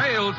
Tales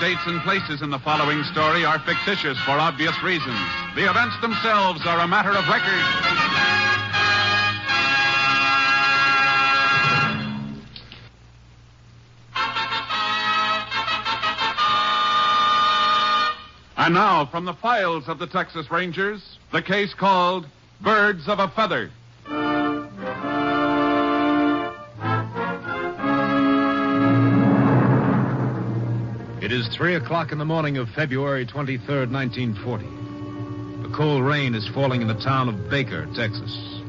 Dates and places in the following story are fictitious for obvious reasons. The events themselves are a matter of record. And now, from the files of the Texas Rangers, the case called Birds of a Feather. It is 3 o'clock in the morning of February 23rd, 1940. A cold rain is falling in the town of Baker, Texas.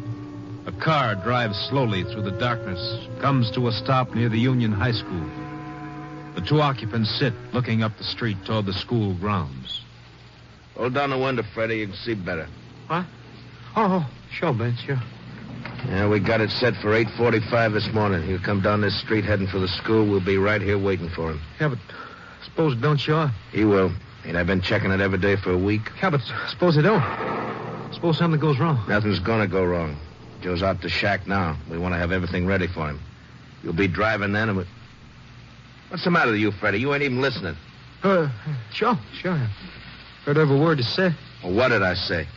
A car drives slowly through the darkness, comes to a stop near the Union High School. The two occupants sit, looking up the street toward the school grounds. Roll down the window, Freddie. You can see better. Huh? Oh, sure, Ben, sure. Yeah, we got it set for 8:45 this morning. He'll come down this street heading for the school. We'll be right here waiting for him. Yeah, but... suppose it don't show up? He will. And I've been checking it every day for a week. Yeah, but suppose it don't. Suppose something goes wrong. Nothing's gonna go wrong. Joe's out the shack now. We want to have everything ready for him. You'll be driving then and we... What's the matter with you, Freddie? You ain't even listening. Sure. Heard every word you said. Well, what did I say?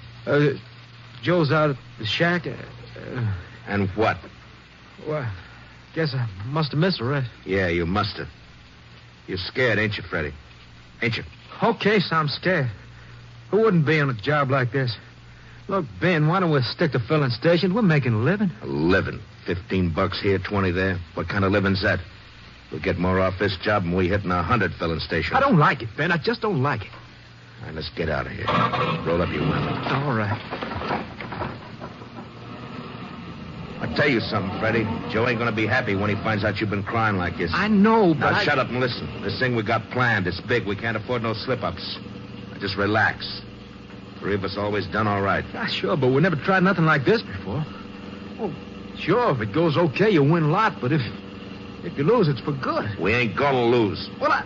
Joe's out at the shack. And what? Well, I guess I must have missed it, right? Yeah, you must have. You're scared, ain't you, Freddie? Ain't you? Okay, so I'm scared. Who wouldn't be on a job like this? Look, Ben, why don't we stick to filling stations? We're making a living. A living? $15 here, 20 there. What kind of living's that? We'll get more off this job than we hitting 100 filling stations. I don't like it, Ben. I just don't like it. All right, let's get out of here. Roll up your window. All right. I'll tell you something, Freddie. Joe ain't gonna be happy when he finds out you've been crying like this. I know, but now, shut up and listen. This thing we got planned is big. We can't afford no slip-ups. Now, just relax. Three of us always done all right. Yeah, sure, but we never tried nothing like this before. Oh, sure, if it goes okay, you win a lot, but if you lose, it's for good. We ain't gonna lose. Well,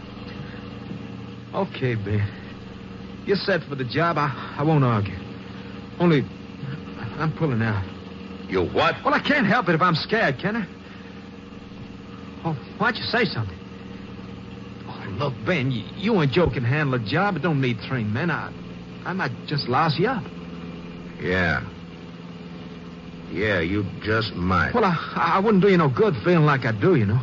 okay, Ben. You're set for the job. I won't argue. Only, I'm pulling out. You what? Well, I can't help it if I'm scared, can I? Oh, why'd you say something? Oh, look, Ben, you and Joe can handle a job. It don't need three men. I might just louse you up. Yeah. Yeah, you just might. Well, I wouldn't do you no good feeling like I do, you know.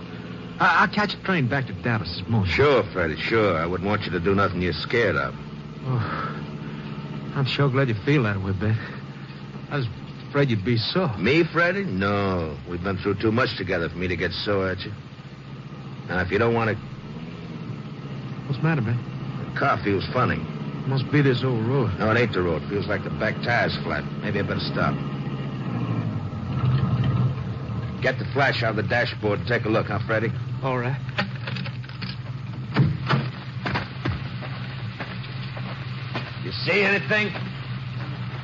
I'll catch a train back to Dallas this morning. Sure, Freddie, sure. I wouldn't want you to do nothing you're scared of. Oh, I'm sure glad you feel that way, Ben. I was... afraid you'd be sore. Me, Freddie? No. We've been through too much together for me to get sore at you. Now, if you don't want to... What's the matter, Ben? The car feels funny. It must be this old road. No, it ain't the road. It feels like the back tire's flat. Maybe I better stop. Get the flash out of the dashboard and take a look, huh, Freddie? All right. You see anything?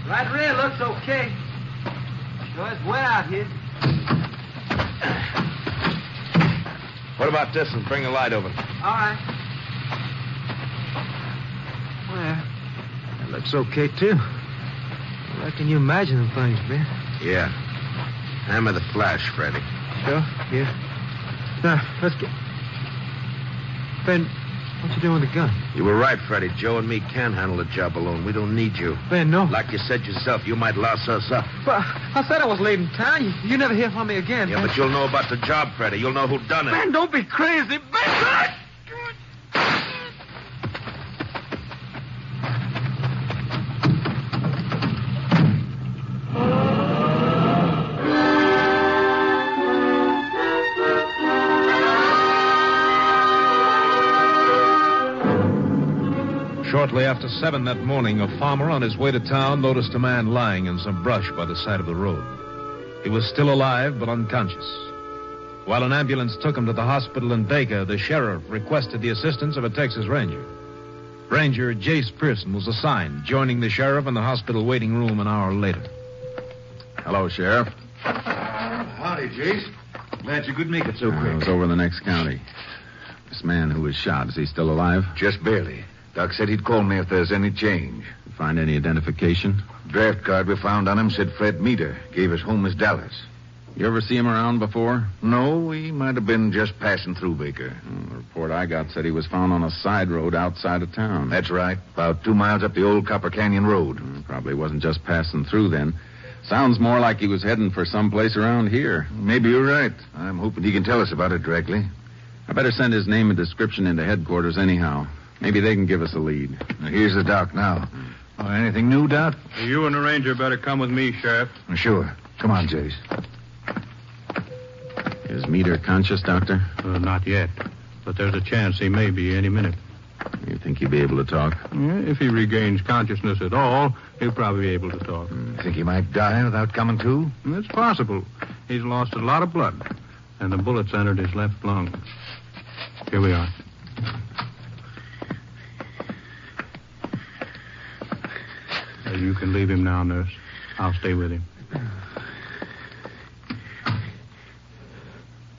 Right rear looks okay. Sure, it's wet out here. What about this one? Bring a light over. All right. Well, that looks okay, too. How can you imagine them things, Ben? Yeah. Hammer the flash, Freddie. Sure, yeah. Now, let's get... Ben, What you doing with the gun? You were right, Freddie. Joe and me can handle the job alone. We don't need you. Ben, no. Like you said yourself, you might louse us up. But I said I was late in town. You never hear from me again. Yeah, but you'll know about the job, Freddie. You'll know who done it. Ben, don't be crazy. Ben! Shortly after 7 that morning, a farmer on his way to town noticed a man lying in some brush by the side of the road. He was still alive, but unconscious. While an ambulance took him to the hospital in Baker, the sheriff requested the assistance of a Texas Ranger. Ranger Jace Pearson was assigned, joining the sheriff in the hospital waiting room an hour later. Hello, Sheriff. Howdy, Jace. Glad you could make it so quick. I was over in the next county. This man who was shot, is he still alive? Just barely. Doc said he'd call me if there's any change. Find any identification? Draft card we found on him said Fred Meader. Gave his home as Dallas. You ever see him around before? No, he might have been just passing through Baker. The report I got said he was found on a side road outside of town. That's right. About 2 miles up the old Copper Canyon Road. Probably wasn't just passing through then. Sounds more like he was heading for someplace around here. Maybe you're right. I'm hoping he can tell us about it directly. I better send his name and description into headquarters anyhow. Maybe they can give us a lead. Now, here's the doc now. Oh, anything new, Doc? You and the ranger better come with me, Sheriff. Sure. Come on, Jace. Is Meader conscious, Doctor? Not yet. But there's a chance he may be any minute. You think he'll be able to talk? If he regains consciousness at all, he'll probably be able to talk. You think he might die without coming to? It's possible. He's lost a lot of blood. And the bullets entered his left lung. Here we are. You can leave him now, nurse. I'll stay with him.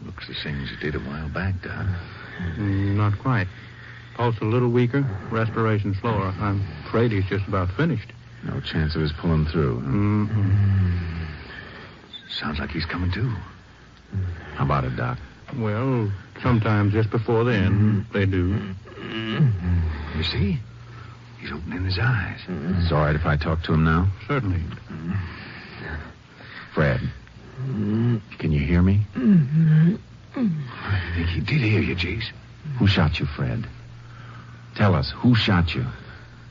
Looks the same as it did a while back, Doc. Not quite. Pulse a little weaker, respiration slower. I'm afraid he's just about finished. No chance of his pulling through, huh? Mm-mm. Sounds like he's coming to. How about it, Doc? Well, sometimes just before the end, they do. You see? He's opening his eyes. It's all right if I talk to him now? Certainly. Fred, can you hear me? I think he did hear you, Jace. Who shot you, Fred? Tell us, who shot you?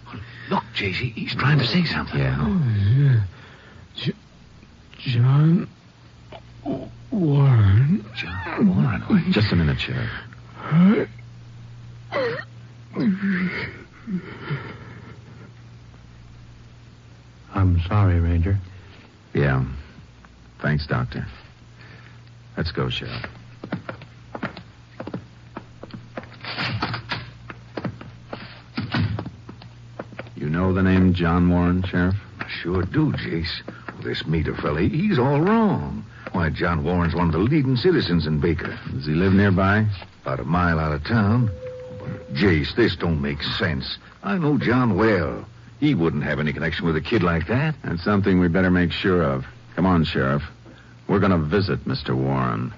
Well, look, Jace, he's trying to say something. Yeah. John Warren. John Warren? Just a minute, Sheriff. I'm sorry, Ranger. Yeah. Thanks, Doctor. Let's go, Sheriff. You know the name John Warren, Sheriff? I sure do, Jace. This Meader fella, he's all wrong. Why, John Warren's one of the leading citizens in Baker. Does he live nearby? About a mile out of town. Jace, this don't make sense. I know John well. He wouldn't have any connection with a kid like that. That's something we better make sure of. Come on, Sheriff. We're going to visit Mr. Warren.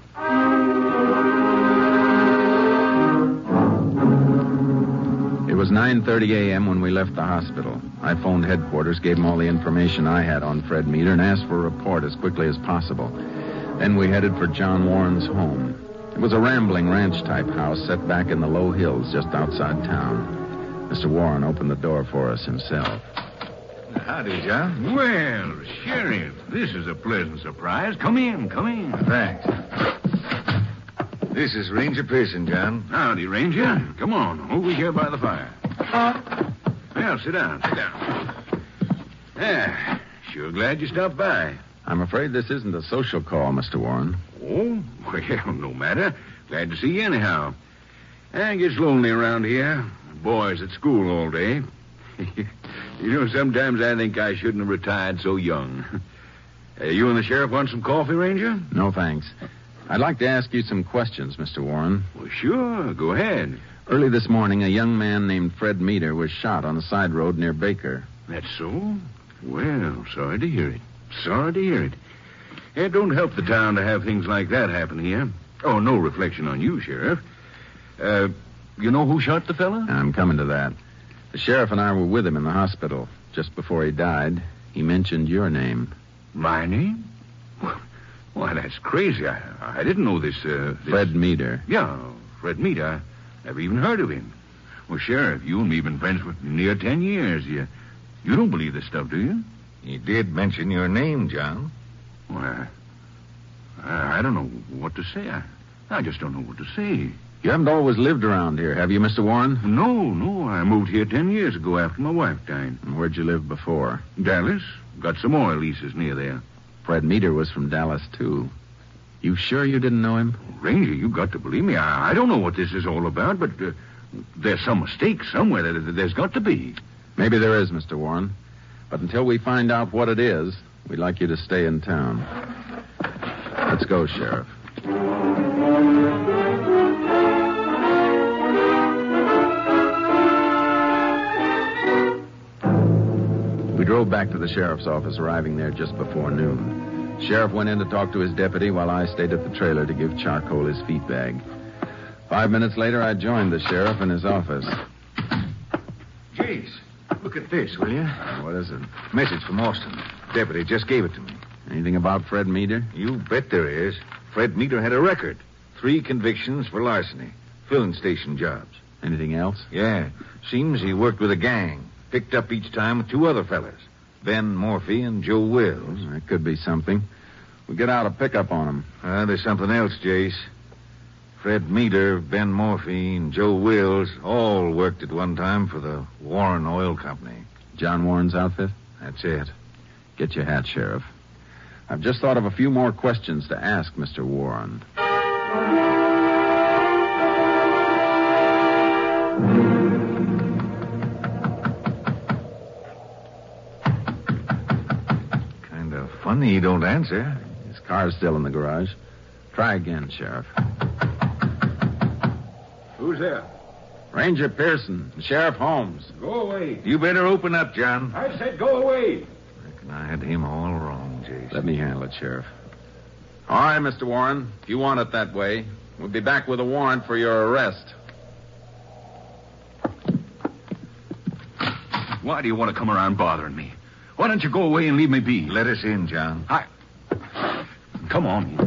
It was 9:30 a.m. when we left the hospital. I phoned headquarters, gave them all the information I had on Fred Meader, and asked for a report as quickly as possible. Then we headed for John Warren's home. It was a rambling ranch-type house set back in the low hills just outside town. Mr. Warren opened the door for us himself. Howdy, John. Well, Sheriff, this is a pleasant surprise. Come in, come in. Thanks. This is Ranger Pearson, John. Howdy, Ranger. Come on, over here by the fire. Well, sit down, sit down. Yeah, sure glad you stopped by. I'm afraid this isn't a social call, Mr. Warren. Oh, well, no matter. Glad to see you anyhow. It gets lonely around here. Boys at school all day. You know, sometimes I think I shouldn't have retired so young. You and the sheriff want some coffee, Ranger? No, thanks. I'd like to ask you some questions, Mr. Warren. Well, sure. Go ahead. Early this morning, a young man named Fred Meader was shot on a side road near Baker. That's so? Well, sorry to hear it. Sorry to hear it. It don't help the town to have things like that happen here. Oh, no reflection on you, Sheriff. You know who shot the fella? I'm coming to that. The sheriff and I were with him in the hospital. Just before he died, he mentioned your name. My name? Why, that's crazy. I didn't know this, Fred Meader. Yeah, Fred Meader. I never even heard of him. Well, Sheriff, you and me have been friends for near 10 years. You don't believe this stuff, do you? He did mention your name, John. Well, I don't know what to say. I just don't know what to say. You haven't always lived around here, have you, Mr. Warren? No. I moved here 10 years ago after my wife died. And where'd you live before? Dallas. Got some oil leases near there. Fred Meader was from Dallas, too. You sure you didn't know him? Ranger, you got to believe me. I don't know what this is all about, but there's some mistake somewhere. There's got to be. Maybe there is, Mr. Warren. But until we find out what it is, we'd like you to stay in town. Let's go, Sheriff. We drove back to the sheriff's office, arriving there just before noon. The sheriff went in to talk to his deputy while I stayed at the trailer to give Charcoal his feed bag. 5 minutes later, I joined the sheriff in his office. Jeez. Look at this, will you? What is it? Message from Austin. Deputy just gave it to me. Anything about Fred Meader? You bet there is. Fred Meader had a record. 3 convictions for larceny. Filling station jobs. Anything else? Yeah. Seems he worked with a gang. Picked up each time with 2 other fellas. Ben Murphy and Joe Wills. Well, that could be something. We get out a pickup on him. There's something else, Jace. Fred Meader, Ben Murphy, and Joe Wills all worked at one time for the Warren Oil Company. John Warren's outfit? That's it. Get your hat, Sheriff. I've just thought of a few more questions to ask Mr. Warren. Kind of funny he don't answer. His car's still in the garage. Try again, Sheriff. Who's there? Ranger Pearson and Sheriff Holmes. Go away. You better open up, John. I said go away. I reckon I had him all wrong, Jason. Let me handle it, Sheriff. All right, Mr. Warren. If you want it that way, we'll be back with a warrant for your arrest. Why do you want to come around bothering me? Why don't you go away and leave me be? Let us in, John. Come on.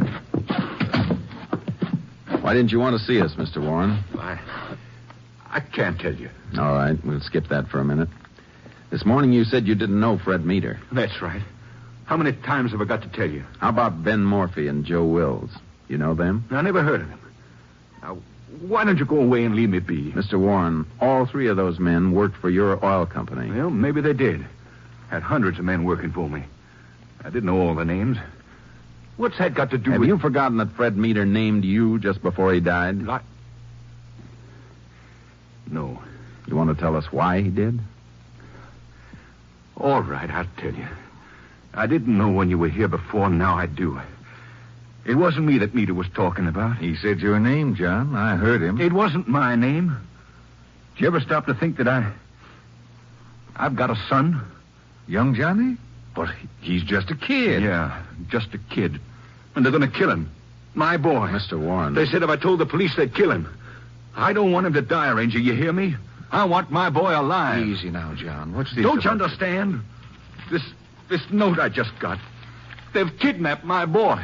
Why didn't you want to see us, Mr. Warren? I can't tell you. All right, we'll skip that for a minute. This morning you said you didn't know Fred Meader. That's right. How many times have I got to tell you? How about Ben Murphy and Joe Wills? You know them? I never heard of them. Now, why don't you go away and leave me be? Mr. Warren, all 3 of those men worked for your oil company. Well, maybe they did. I had hundreds of men working for me. I didn't know all the names. What's that got to do with... Have you forgotten that Fred Meader named you just before he died? No. You want to tell us why he did? All right, I'll tell you. I didn't know when you were here before, now I do. It wasn't me that Meader was talking about. He said your name, John. I heard him. It wasn't my name. Did you ever stop to think that I've got a son? Young Johnny? But he's just a kid. Yeah, just a kid. And they're going to kill him. My boy. Mr. Warren. They said if I told the police they'd kill him. I don't want him to die, Ranger, you hear me? I want my boy alive. Easy now, John. What's this? Don't you understand? This note I just got. They've kidnapped my boy.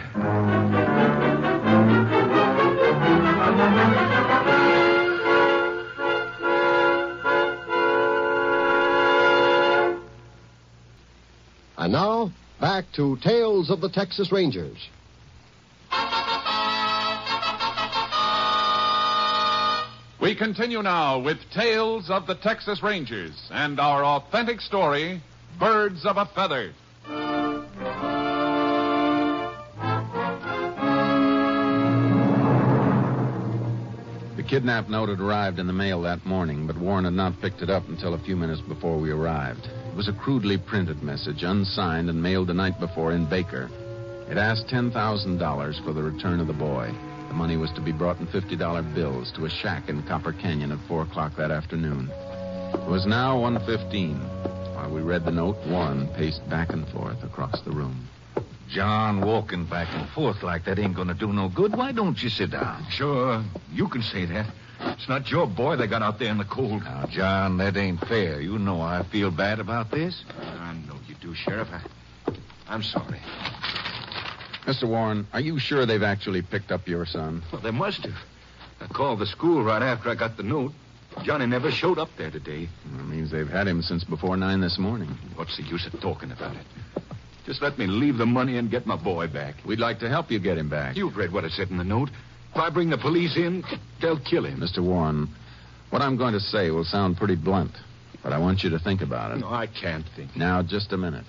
And now, back to Tales of the Texas Rangers. We continue now with Tales of the Texas Rangers and our authentic story, Birds of a Feather. The kidnap note had arrived in the mail that morning, but Warren had not picked it up until a few minutes before we arrived. It was a crudely printed message, unsigned and mailed the night before in Baker. It asked $10,000 for the return of the boy. The money was to be brought in $50 bills to a shack in Copper Canyon at 4 o'clock that afternoon. It was now 1:15. While we read the note, Warren paced back and forth across the room. John, walking back and forth like that ain't gonna do no good. Why don't you sit down? Sure, you can say that. It's not your boy they got out there in the cold. Now, John, that ain't fair. You know I feel bad about this. I know you do, Sheriff. I'm sorry. Mr. Warren, are you sure they've actually picked up your son? Well, they must have. I called the school right after I got the note. Johnny never showed up there today. That means they've had him since before 9 this morning. What's the use of talking about it? Just let me leave the money and get my boy back. We'd like to help you get him back. You've read what it said in the note. If I bring the police in, they'll kill him. Mr. Warren, what I'm going to say will sound pretty blunt, but I want you to think about it. No, I can't think. Now, just a minute.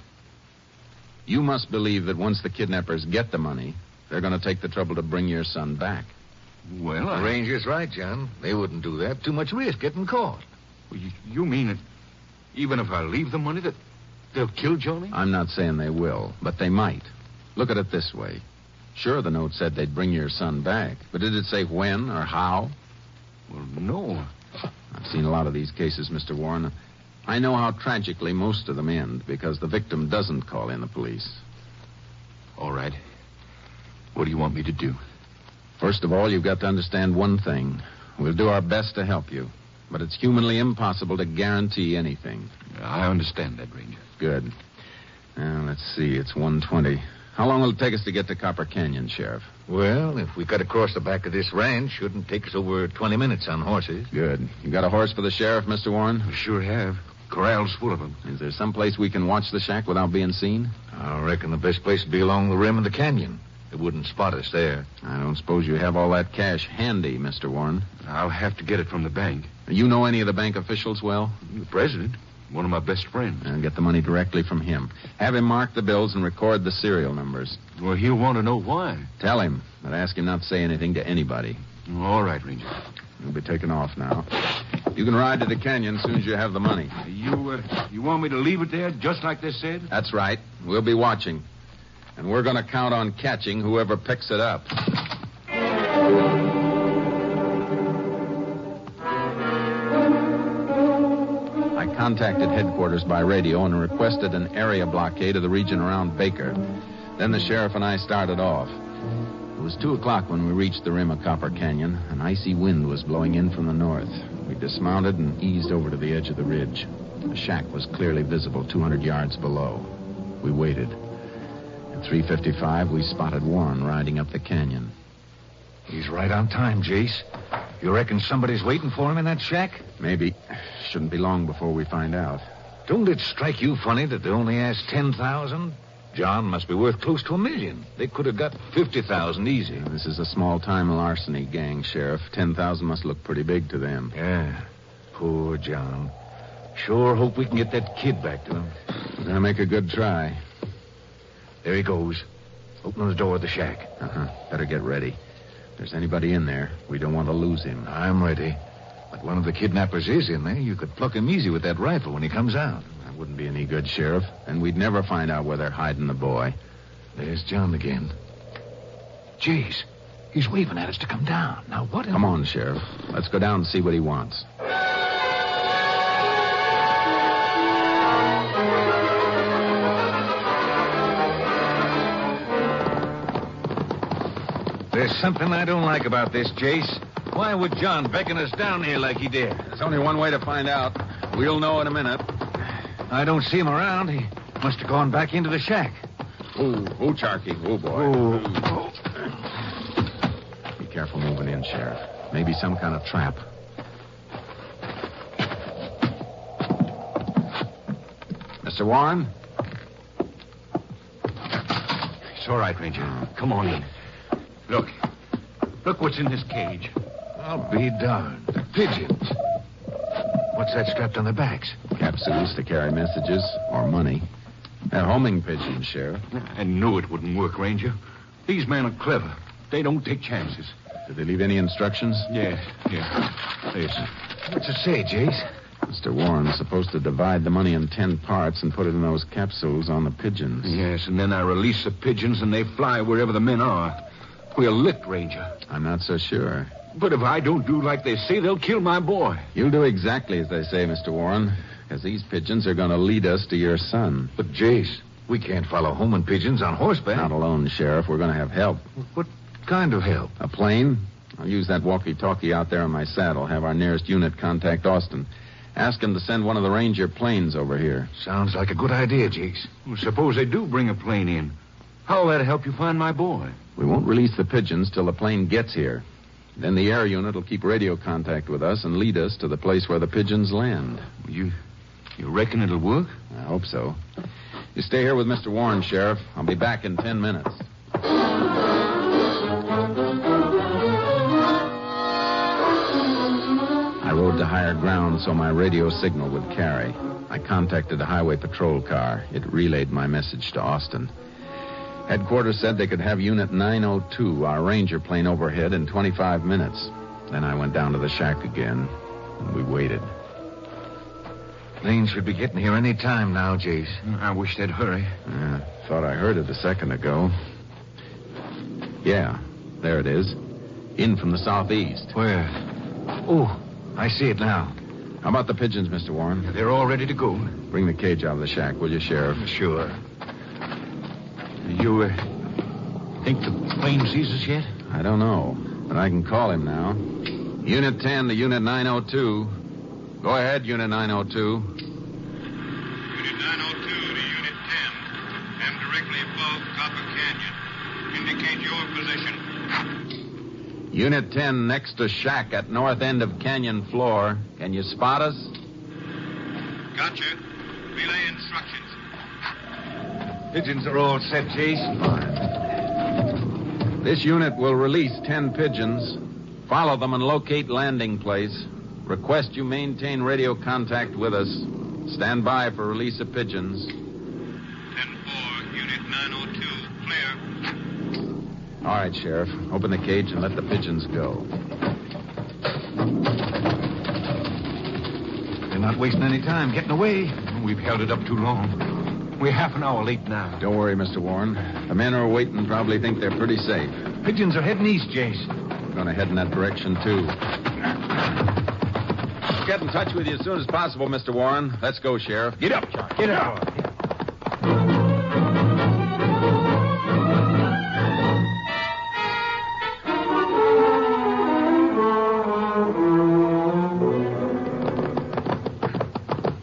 You must believe that once the kidnappers get the money, they're going to take the trouble to bring your son back. Well, the Ranger's right, John. They wouldn't do that. Too much risk getting caught. Well, you mean that even if I leave the money, that they'll kill Johnny? I'm not saying they will, but they might. Look at it this way. Sure, the note said they'd bring your son back, but did it say when or how? Well, no. I've seen a lot of these cases, Mr. Warren. I know how tragically most of them end because the victim doesn't call in the police. All right. What do you want me to do? First of all, you've got to understand one thing. We'll do our best to help you, but it's humanly impossible to guarantee anything. I understand that, Ranger. Good. Now, let's see. It's 1:20. How long will it take us to get to Copper Canyon, Sheriff? Well, if we cut across the back of this ranch, shouldn't take us over 20 minutes on horses. Good. You got a horse for the sheriff, Mr. Warren? I sure have. Corral's full of them. Is there some place we can watch the shack without being seen? I reckon the best place would be along the rim of the canyon. They wouldn't spot us there. I don't suppose you have all that cash handy, Mr. Warren. I'll have to get it from the bank. You know any of the bank officials well? The president. One of my best friends. I'll get the money directly from him. Have him mark the bills and record the serial numbers. Well, he'll want to know why. Tell him, but ask him not to say anything to anybody. All right, Ranger. You'll be taken off now. You can ride to the canyon as soon as you have the money. You want me to leave it there just like they said? That's right. We'll be watching. And we're going to count on catching whoever picks it up. I contacted headquarters by radio and requested an area blockade of the region around Baker. Then the sheriff and I started off. It was 2:00 when we reached the rim of Copper Canyon. An icy wind was blowing in from the north. We dismounted and eased over to the edge of the ridge. The shack was clearly visible 200 yards below. We waited. At 3:55, we spotted Warren riding up the canyon. He's right on time, Jace. You reckon somebody's waiting for him in that shack? Maybe. Shouldn't be long before we find out. Don't it strike you funny that they only asked 10,000? John must be worth close to $1 million. They could have got 50,000 easy. This is a small-time larceny gang, Sheriff. 10,000 must look pretty big to them. Yeah. Poor John. Sure hope we can get that kid back to him. We're going to make a good try. There he goes. Opening the door of the shack. Better get ready. If there's anybody in there, we don't want to lose him. I'm ready. But one of the kidnappers is in there. You could pluck him easy with that rifle when he comes out. That wouldn't be any good, Sheriff. And we'd never find out where they're hiding the boy. There's John again. Jeez, he's waving at us to come down. Now what? Come on, Sheriff. Let's go down and see what he wants. There's something I don't like about this, Jace. Why would John beckon us down here like he did? There's only one way to find out. We'll know in a minute. I don't see him around. He must have gone back into the shack. Oh, Charky. Oh, boy. Oh. Be careful moving in, Sheriff. Maybe some kind of trap. Mr. Warren? It's all right, Ranger. Come on in. Look what's in this cage. I'll be darned. Pigeons. What's that strapped on their backs? Capsules to carry messages or money. They're homing pigeons, Sheriff. I knew it wouldn't work, Ranger. These men are clever. They don't take chances. Did they leave any instructions? Yeah. Listen. What's it say, Jace? Mr. Warren's supposed to divide the money in 10 parts and put it in those capsules on the pigeons. Yes, and then I release the pigeons and they fly wherever the men are. We're licked, Ranger. I'm not so sure. But if I don't do like they say, they'll kill my boy. You'll do exactly as they say, Mr. Warren, because these pigeons are going to lead us to your son. But, Jace, we can't follow homing pigeons on horseback. Not alone, Sheriff. We're going to have help. What kind of help? A plane. I'll use that walkie-talkie out there on my saddle. Have our nearest unit contact Austin. Ask him to send one of the Ranger planes over here. Sounds like a good idea, Jace. Well, suppose they do bring a plane in. How will that help you find my boy? We won't release the pigeons till the plane gets here. Then the air unit will keep radio contact with us and lead us to the place where the pigeons land. You reckon it'll work? I hope so. You stay here with Mr. Warren, Sheriff. I'll be back in 10 minutes. I rode to higher ground so my radio signal would carry. I contacted a highway patrol car. It relayed my message to Austin. Headquarters said they could have Unit 902, our Ranger plane, overhead in 25 minutes. Then I went down to the shack again, and we waited. Plane should be getting here any time now, Jace. I wish they'd hurry. Thought I heard it a second ago. Yeah, there it is. In from the southeast. Where? Oh, I see it now. How about the pigeons, Mr. Warren? Yeah, they're all ready to go. Bring the cage out of the shack, will you, Sheriff? Sure. You think the plane sees us yet? I don't know, but I can call him now. Unit 10 to Unit 902. Go ahead, Unit 902. Unit 902 to Unit 10. I'm directly above Copper Canyon. Indicate your position. Unit 10 next to shack at north end of canyon floor. Can you spot us? Gotcha. Relay instructions. Pigeons are all set, Jace. Fine. This unit will release 10 pigeons. Follow them and locate landing place. Request you maintain radio contact with us. Stand by for release of pigeons. 10-4, Unit 902, clear. All right, Sheriff. Open the cage and let the pigeons go. They're not wasting any time getting away. We've held it up too long. We're half an hour late now. Don't worry, Mr. Warren. The men who are waiting probably think they're pretty safe. Pigeons are heading east, Jace. We're going to head in that direction, too. Get in touch with you as soon as possible, Mr. Warren. Let's go, Sheriff. Get up, Charlie. Get up.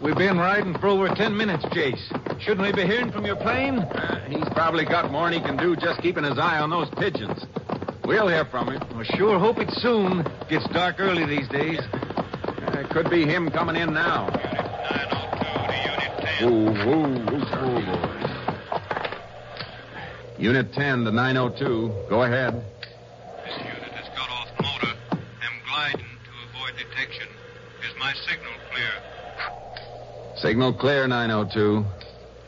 We've been riding for over 10 minutes, Jace. Shouldn't we be hearing from your plane? He's probably got more than he can do just keeping his eye on those pigeons. We'll hear from him. Well, sure hope it's soon. Gets dark early these days. It could be him coming in now. Unit 902 to Unit 10. Oh, boy. Unit 10 to 902. Go ahead. This unit has got off motor. I'm gliding to avoid detection. Is my signal clear? Signal clear, 902.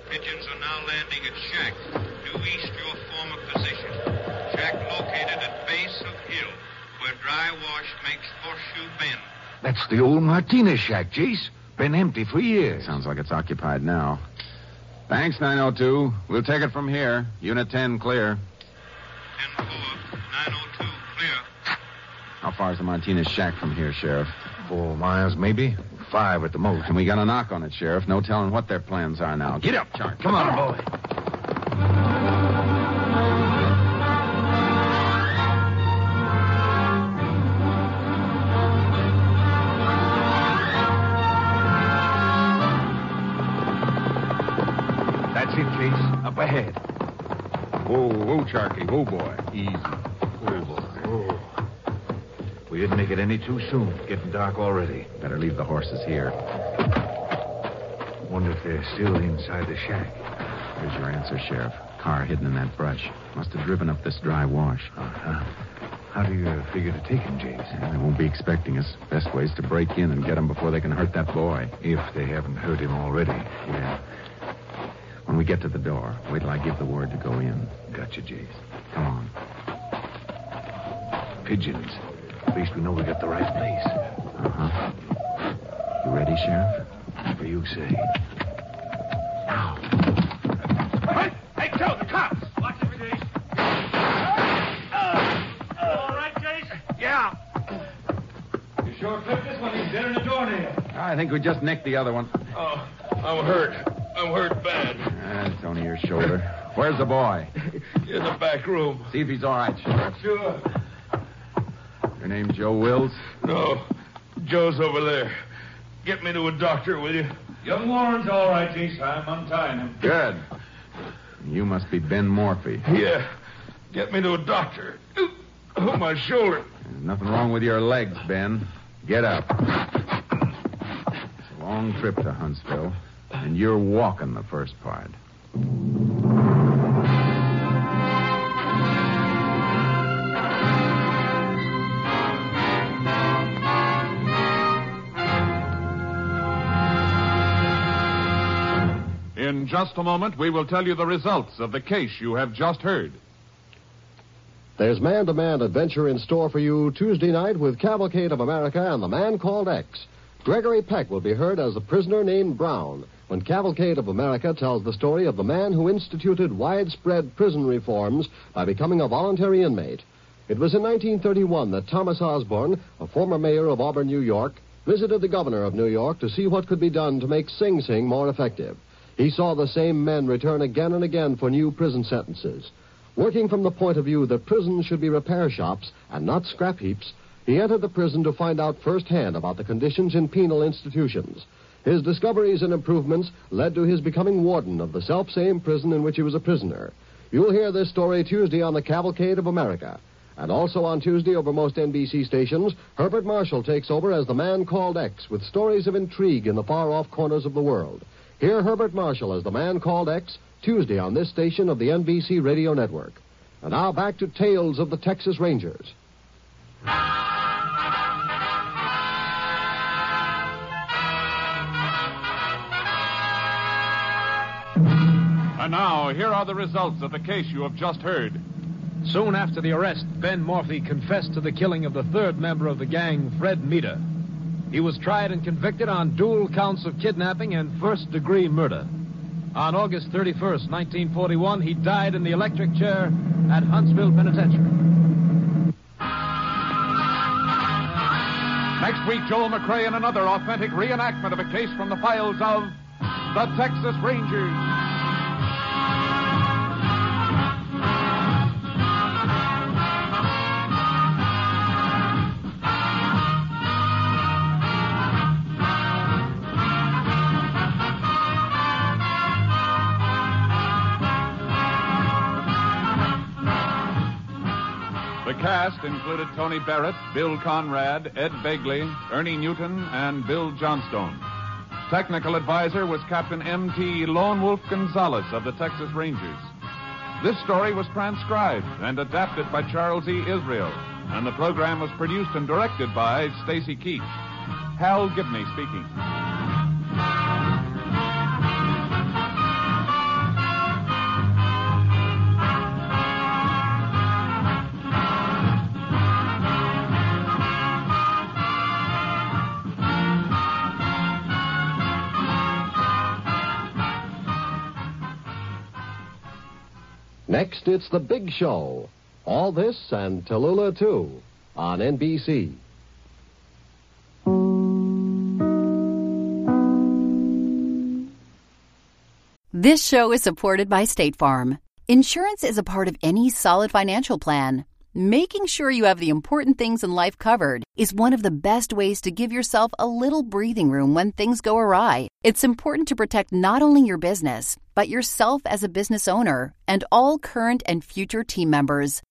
Pigeons are now landing at shack, due east your former position. Shack located at base of hill, where dry wash makes horseshoe bend. That's the old Martinez shack, Jace. Been empty for years. Sounds like it's occupied now. Thanks, 902. We'll take it from here. Unit 10 clear. 10-4, 902 clear. How far is the Martinez shack from here, Sheriff? 4 miles, maybe. 5 at the most. And we got a knock on it, Sheriff. No telling what their plans are now. Get up, Charlie. Come on, boy. That's it, Jace. Up ahead. Whoa, whoa, Charlie. Whoa, boy. Easy. Whoa, boy. We didn't make it any too soon. It's getting dark already. Better leave the horses here. Wonder if they're still inside the shack. Here's your answer, Sheriff. Car hidden in that brush. Must have driven up this dry wash. Uh-huh. How do you figure to take him, Jace? They won't be expecting us. Best way is to break in and get him before they can hurt that boy. If they haven't hurt him already. Yeah. When we get to the door, wait till I give the word to go in. Gotcha, Jace. Come on. Pigeons. At least we know we got the right place. Uh-huh. You ready, Sheriff? Whatever you say. Now. Hey, Joe, the cops! Watch it, Jace. All right, Jace? Yeah. You sure clipped this one. He's dead in the doornail. I think we just nicked the other one. Oh, I'm hurt. I'm hurt bad. It's only your shoulder. Where's the boy? In the back room. See if he's all right, Sheriff. Sure. Your name Joe Wills? No. Joe's over there. Get me to a doctor, will you? Young Warren's all right, Jace. I'm untying him. Good. You must be Ben Murphy. Yeah. Get me to a doctor. Oh, my shoulder. There's nothing wrong with your legs, Ben. Get up. It's a long trip to Huntsville, and you're walking the first part. In just a moment, we will tell you the results of the case you have just heard. There's man-to-man adventure in store for you Tuesday night with Cavalcade of America and The Man Called X. Gregory Peck will be heard as a prisoner named Brown when Cavalcade of America tells the story of the man who instituted widespread prison reforms by becoming a voluntary inmate. It was in 1931 that Thomas Osborne, a former mayor of Auburn, New York, visited the governor of New York to see what could be done to make Sing Sing more effective. He saw the same men return again and again for new prison sentences. Working from the point of view that prisons should be repair shops and not scrap heaps, he entered the prison to find out firsthand about the conditions in penal institutions. His discoveries and improvements led to his becoming warden of the selfsame prison in which he was a prisoner. You'll hear this story Tuesday on the Cavalcade of America. And also on Tuesday over most NBC stations, Herbert Marshall takes over as The Man Called X with stories of intrigue in the far-off corners of the world. Hear Herbert Marshall as The Man Called X, Tuesday on this station of the NBC Radio Network. And now back to Tales of the Texas Rangers. And now, here are the results of the case you have just heard. Soon after the arrest, Ben Murphy confessed to the killing of the third member of the gang, Fred Meader. He was tried and convicted on dual counts of kidnapping and first-degree murder. On August 31st, 1941, he died in the electric chair at Huntsville Penitentiary. Next week, Joel McCrea in another authentic reenactment of a case from the files of the Texas Rangers. The cast included Tony Barrett, Bill Conrad, Ed Begley, Ernie Newton, and Bill Johnstone. Technical advisor was Captain M.T. Lone Wolf Gonzalez of the Texas Rangers. This story was transcribed and adapted by Charles E. Israel, and the program was produced and directed by Stacy Keach. Hal Gibney speaking. Next, it's The Big Show. All this and Tallulah, too, on NBC. This show is supported by State Farm. Insurance is a part of any solid financial plan. Making sure you have the important things in life covered is one of the best ways to give yourself a little breathing room when things go awry. It's important to protect not only your business, but yourself as a business owner and all current and future team members.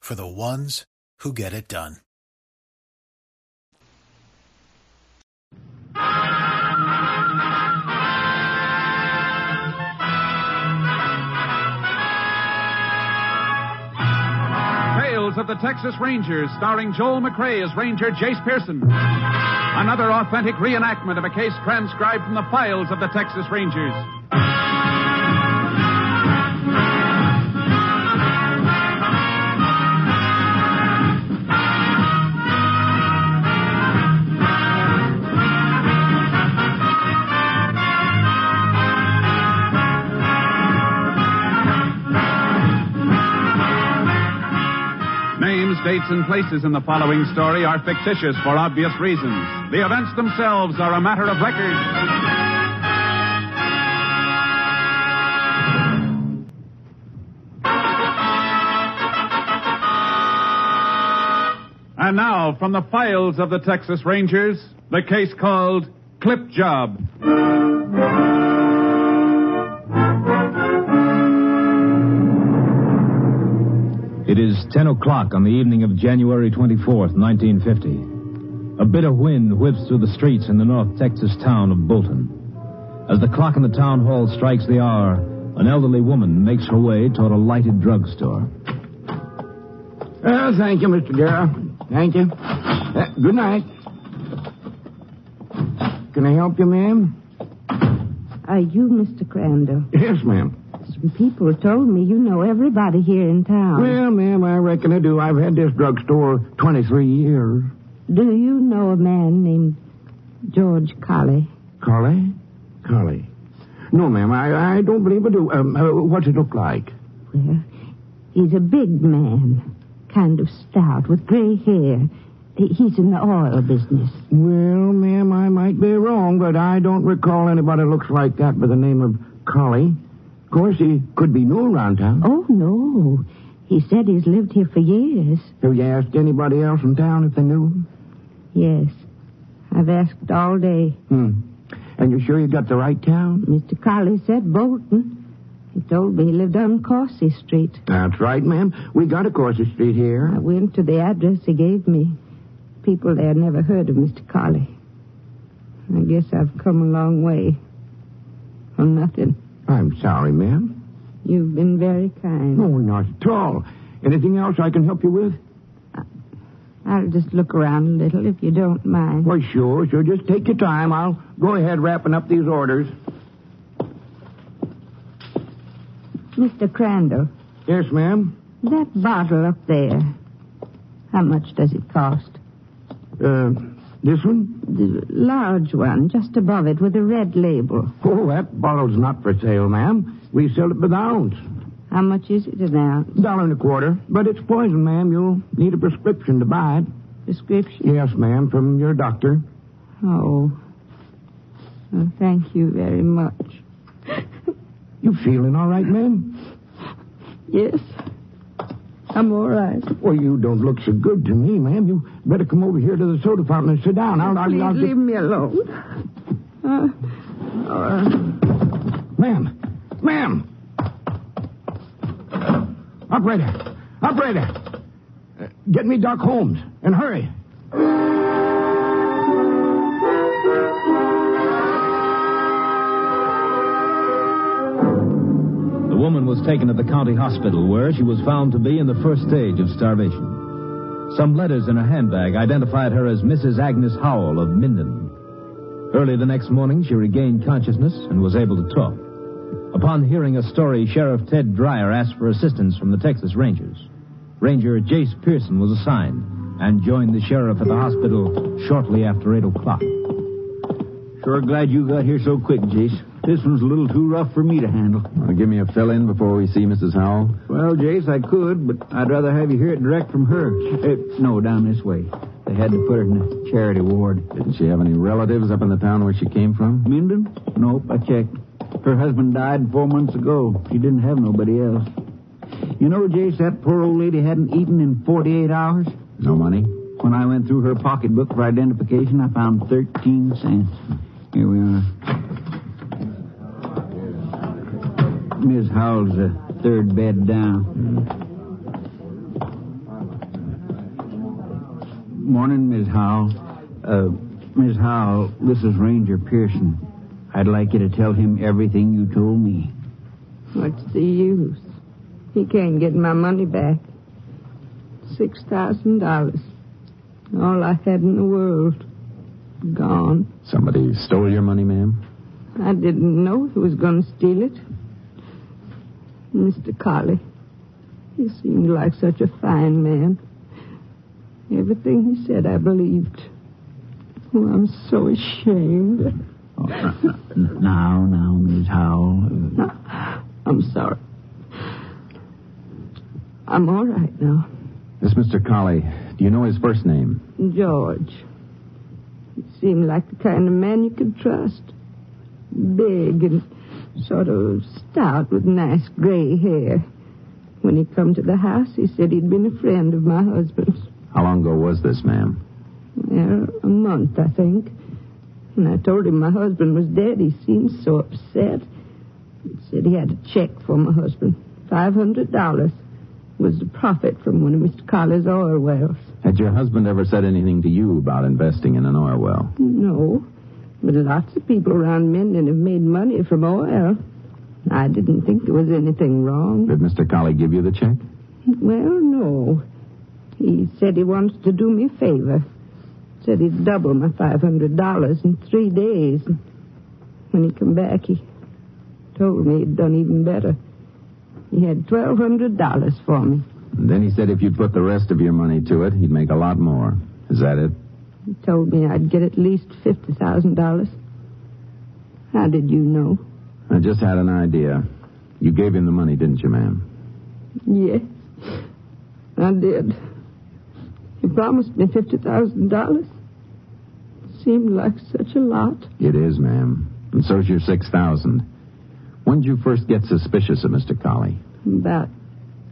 For the ones who get it done. Tales of the Texas Rangers, starring Joel McCrea as Ranger Jace Pearson. Another authentic reenactment of a case transcribed from the files of the Texas Rangers. Dates and places in the following story are fictitious for obvious reasons. The events themselves are a matter of record. And now, from the files of the Texas Rangers, the case called Clip Job. It is 10 o'clock on the evening of January 24th, 1950. A bitter wind whips through the streets in the North Texas town of Bolton. As the clock in the town hall strikes the hour, an elderly woman makes her way toward a lighted drugstore. Well, thank you, Mr. Darrow. Thank you. Good night. Can I help you, ma'am? Are you Mr. Crandall? Yes, ma'am. People told me you know everybody here in town. Well, ma'am, I reckon I do. I've had this drugstore 23 years. Do you know a man named George Colley? Colley? Colley. No, ma'am, I don't believe I do. What's it look like? Well, he's a big man, kind of stout, with gray hair. He's in the oil business. Well, ma'am, I might be wrong, but I don't recall anybody looks like that by the name of Colley. Of course, he could be new around town. Oh, no. He said he's lived here for years. Have you asked anybody else in town if they knew him? Yes. I've asked all day. And you're sure you got the right town? Mr. Colley said Bolton. He told me he lived on Corsi Street. That's right, ma'am. We got a Corsi Street here. I went to the address he gave me. People there never heard of Mr. Colley. I guess I've come a long way. Or nothing. I'm sorry, ma'am. You've been very kind. No, not at all. Anything else I can help you with? I'll just look around a little, if you don't mind. Well, sure. Just take your time. I'll go ahead wrapping up these orders. Mr. Crandall. Yes, ma'am? That bottle up there, how much does it cost? This one? The large one, just above it, with a red label. Oh, that bottle's not for sale, ma'am. We sell it by the ounce. How much is it an ounce? $1.25. But it's poison, ma'am. You'll need a prescription to buy it. Prescription? Yes, ma'am, from your doctor. Oh. Well, thank you very much. You feeling all right, ma'am? Yes. I'm all right. Well, you don't look so good to me, ma'am. You better come over here to the soda fountain and sit down. Please leave me alone. Ma'am. Operator. Get me Doc Holmes and hurry. The woman was taken to the county hospital, where she was found to be in the first stage of starvation. Some letters in her handbag identified her as Mrs. Agnes Howell of Minden. Early the next morning, she regained consciousness and was able to talk. Upon hearing a story, Sheriff Ted Dreyer asked for assistance from the Texas Rangers. Ranger Jace Pearson was assigned and joined the sheriff at the hospital shortly after 8 o'clock. Sure glad you got here so quick, Jace. This one's a little too rough for me to handle. Well, give me a fill-in before we see Mrs. Howell. Well, Jace, I could, but I'd rather have you hear it direct from her. No, down this way. They had to put her in a charity ward. Didn't she have any relatives up in the town where she came from? Minden? Nope, I checked. Her husband died 4 months ago. She didn't have nobody else. You know, Jace, that poor old lady hadn't eaten in 48 hours. No money? When I went through her pocketbook for identification, I found 13 cents. Here we are. Miss Howell's the third bed down. Morning, Miss Howell. Miss Howell, this is Ranger Pearson. I'd like you to tell him everything you told me. What's the use? He can't get my money back. $6,000. All I had in the world. Gone. Somebody stole your money, ma'am? I didn't know who was going to steal it. Mr. Colley. He seemed like such a fine man. Everything he said, I believed. Oh, I'm so ashamed. Oh, now, Miss Howell. No, I'm sorry. I'm all right now. This Mr. Colley, do you know his first name? George. He seemed like the kind of man you could trust. Big and sort of stout with nice gray hair. When he come to the house, he said he'd been a friend of my husband's. How long ago was this, ma'am? Well, a month, I think. When I told him my husband was dead, he seemed so upset. He said he had a check for my husband. $500 was the profit from one of Mr. Colley's oil wells. Had your husband ever said anything to you about investing in an oil well? No, but lots of people around Minden have made money from oil. I didn't think there was anything wrong. Did Mr. Colley give you the check? Well, no. He said he wants to do me a favor. Said he'd double my $500 in 3 days. When he come back, he told me he'd done even better. He had $1,200 for me. And then he said if you'd put the rest of your money to it, he'd make a lot more. Is that it? He told me I'd get at least $50,000. How did you know? I just had an idea. You gave him the money, didn't you, ma'am? Yes, I did. He promised me $50,000. Seemed like such a lot. It is, ma'am. And so's your $6,000. When did you first get suspicious of Mr. Colley? About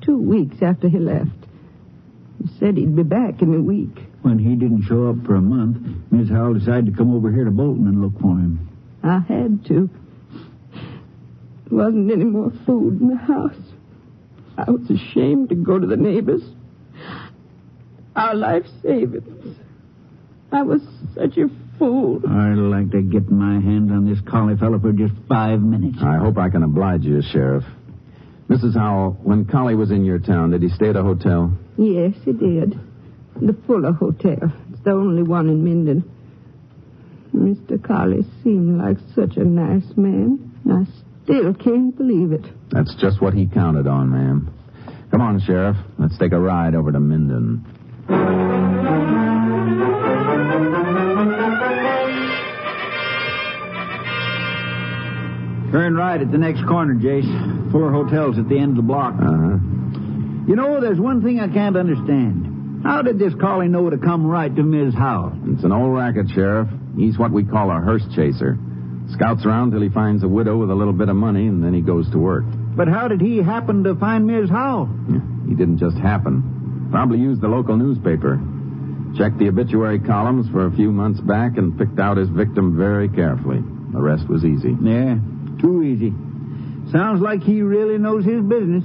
2 weeks after he left. He said he'd be back in a week. When he didn't show up for a month, Miss Howell decided to come over here to Bolton and look for him. I had to. There wasn't any more food in the house. I was ashamed to go to the neighbors. Our life savings. I was such a fool. I'd like to get my hands on this Colley fellow for just 5 minutes. I hope I can oblige you, Sheriff. Mrs. Howell, when Colley was in your town, did he stay at a hotel? Yes, he did. The Fuller Hotel. It's the only one in Minden. Mr. Colley seemed like such a nice man. I still can't believe it. That's just what he counted on, ma'am. Come on, Sheriff. Let's take a ride over to Minden. Turn right at the next corner, Jace. Fuller Hotel's at the end of the block. Uh-huh. You know, there's one thing I can't understand. How did this Colley know to come right to Ms. Howell? It's an old racket, Sheriff. He's what we call a hearse chaser. Scouts around till he finds a widow with a little bit of money, and then he goes to work. But how did he happen to find Ms. Howell? He didn't just happen. Probably used the local newspaper. Checked the obituary columns for a few months back and picked out his victim very carefully. The rest was easy. Yeah, too easy. Sounds like he really knows his business.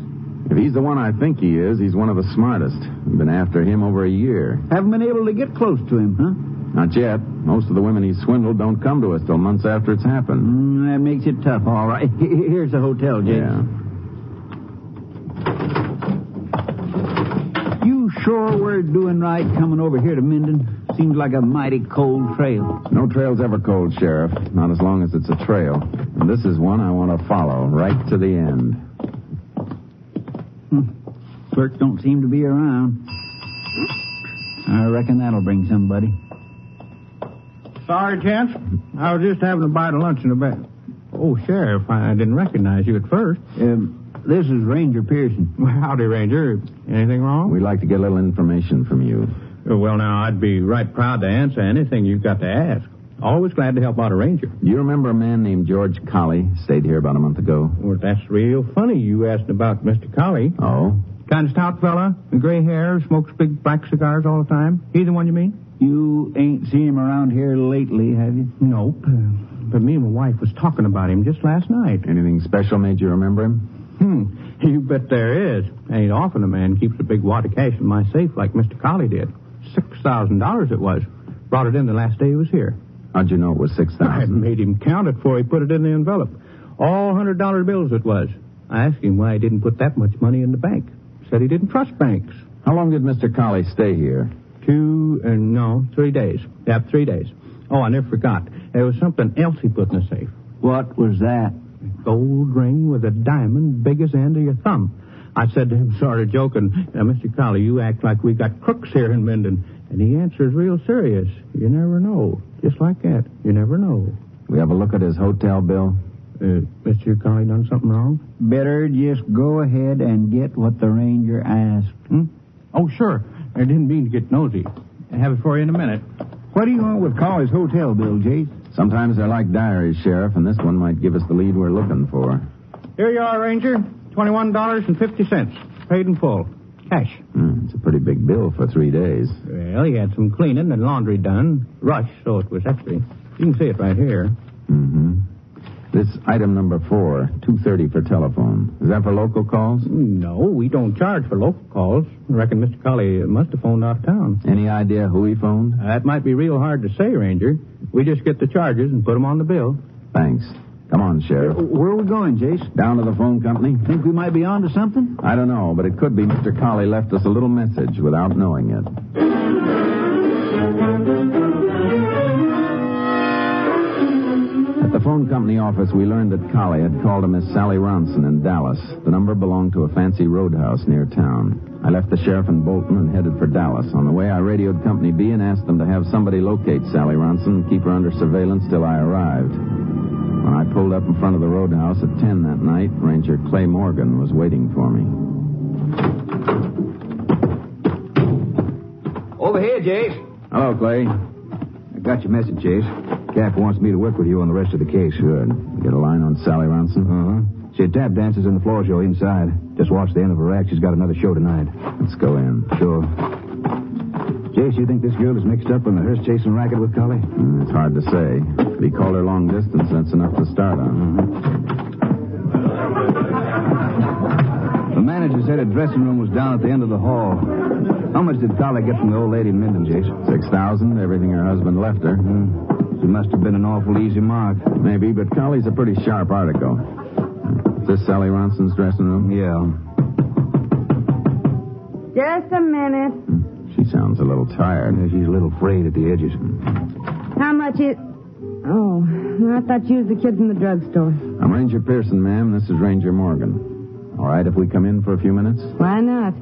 If he's the one I think he is, he's one of the smartest. I've been after him over a year. Haven't been able to get close to him, huh? Not yet. Most of the women he swindled don't come to us till months after it's happened. That makes it tough, all right. Here's the hotel, James. Yeah. Sure we're doing right coming over here to Minden. Seems like a mighty cold trail. No trail's ever cold, Sheriff. Not as long as it's a trail. And this is one I want to follow right to the end. Clerks don't seem to be around. I reckon that'll bring somebody. Sorry, gents. I was just having a bite of lunch in the back. Oh, Sheriff, I didn't recognize you at first. This is Ranger Pearson. Well, howdy, Ranger. Anything wrong? We'd like to get a little information from you. Well, now, I'd be right proud to answer anything you've got to ask. Always glad to help out a ranger. Do you remember a man named George Colley? Stayed here about a month ago. Well, that's real funny you asked about Mr. Colley. Oh? Kind of stout fella, gray hair, smokes big black cigars all the time. He's the one you mean? You ain't seen him around here lately, have you? Nope. But me and my wife was talking about him just last night. Anything special made you remember him? You bet there is. Ain't often a man keeps a big wad of cash in my safe like Mr. Colley did. $6,000 it was. Brought it in the last day he was here. How'd you know it was $6,000? I made him count it before he put it in the envelope. All $100 bills it was. I asked him why he didn't put that much money in the bank. Said he didn't trust banks. How long did Mr. Colley stay here? 3 days. Yep, 3 days. Oh, I never forgot. There was something else he put in the safe. What was that? A gold ring with a diamond big as the end of your thumb. I said to him, sort of joking, now, Mr. Colley, you act like we got crooks here in Minden. And he answers real serious. You never know. Just like that. You never know. We have a look at his hotel bill? Mr. Colley done something wrong? Better just go ahead and get what the ranger asked. Hmm? Oh, sure. I didn't mean to get nosy. I'll have it for you in a minute. What do you want with Colley's hotel bill, Jace? Sometimes they're like diaries, Sheriff, and this one might give us the lead we're looking for. Here you are, Ranger. $21.50. Paid in full. Cash. It's a pretty big bill for 3 days. Well, he had some cleaning and laundry done. Rush, so it was actually. You can see it right here. Mm-hmm. This item number 4, $2.30 for telephone. Is that for local calls? No, we don't charge for local calls. I reckon Mr. Colley must have phoned out of town. Any idea who he phoned? That might be real hard to say, Ranger. We just get the charges and put them on the bill. Thanks. Come on, Sheriff. Where are we going, Jace? Down to the phone company. Think we might be on to something? I don't know, but it could be Mr. Colley left us a little message without knowing it. At the phone company office, we learned that Colley had called a Miss Sally Ronson in Dallas. The number belonged to a fancy roadhouse near town. I left the sheriff in Bolton and headed for Dallas. On the way, I radioed Company B and asked them to have somebody locate Sally Ronson and keep her under surveillance till I arrived. When I pulled up in front of the roadhouse at 10 that night, Ranger Clay Morgan was waiting for me. Over here, Jace. Hello, Clay. I got your message, Jace. Cap wants me to work with you on the rest of the case. Good. Get a line on Sally Ronson? Uh-huh. She tap dances in the floor show inside. Just watch the end of her act. She's got another show tonight. Let's go in. Sure. Jace, you think this girl is mixed up in the hearse-chasing racket with Colley? It's hard to say. If he called her long distance, that's enough to start on. The manager said her dressing room was down at the end of the hall. How much did Colley get from the old lady in Minden, Jace? $6,000, everything her husband left her. She must have been an awful easy mark. Maybe, but Colley's a pretty sharp article. Is this Sally Ronson's dressing room? Yeah. Just a minute. She sounds a little tired. Yeah, she's a little frayed at the edges. How much is... Oh, I thought you was the kid from the drugstore. I'm Ranger Pearson, ma'am. This is Ranger Morgan. All right, if we come in for a few minutes? Why not?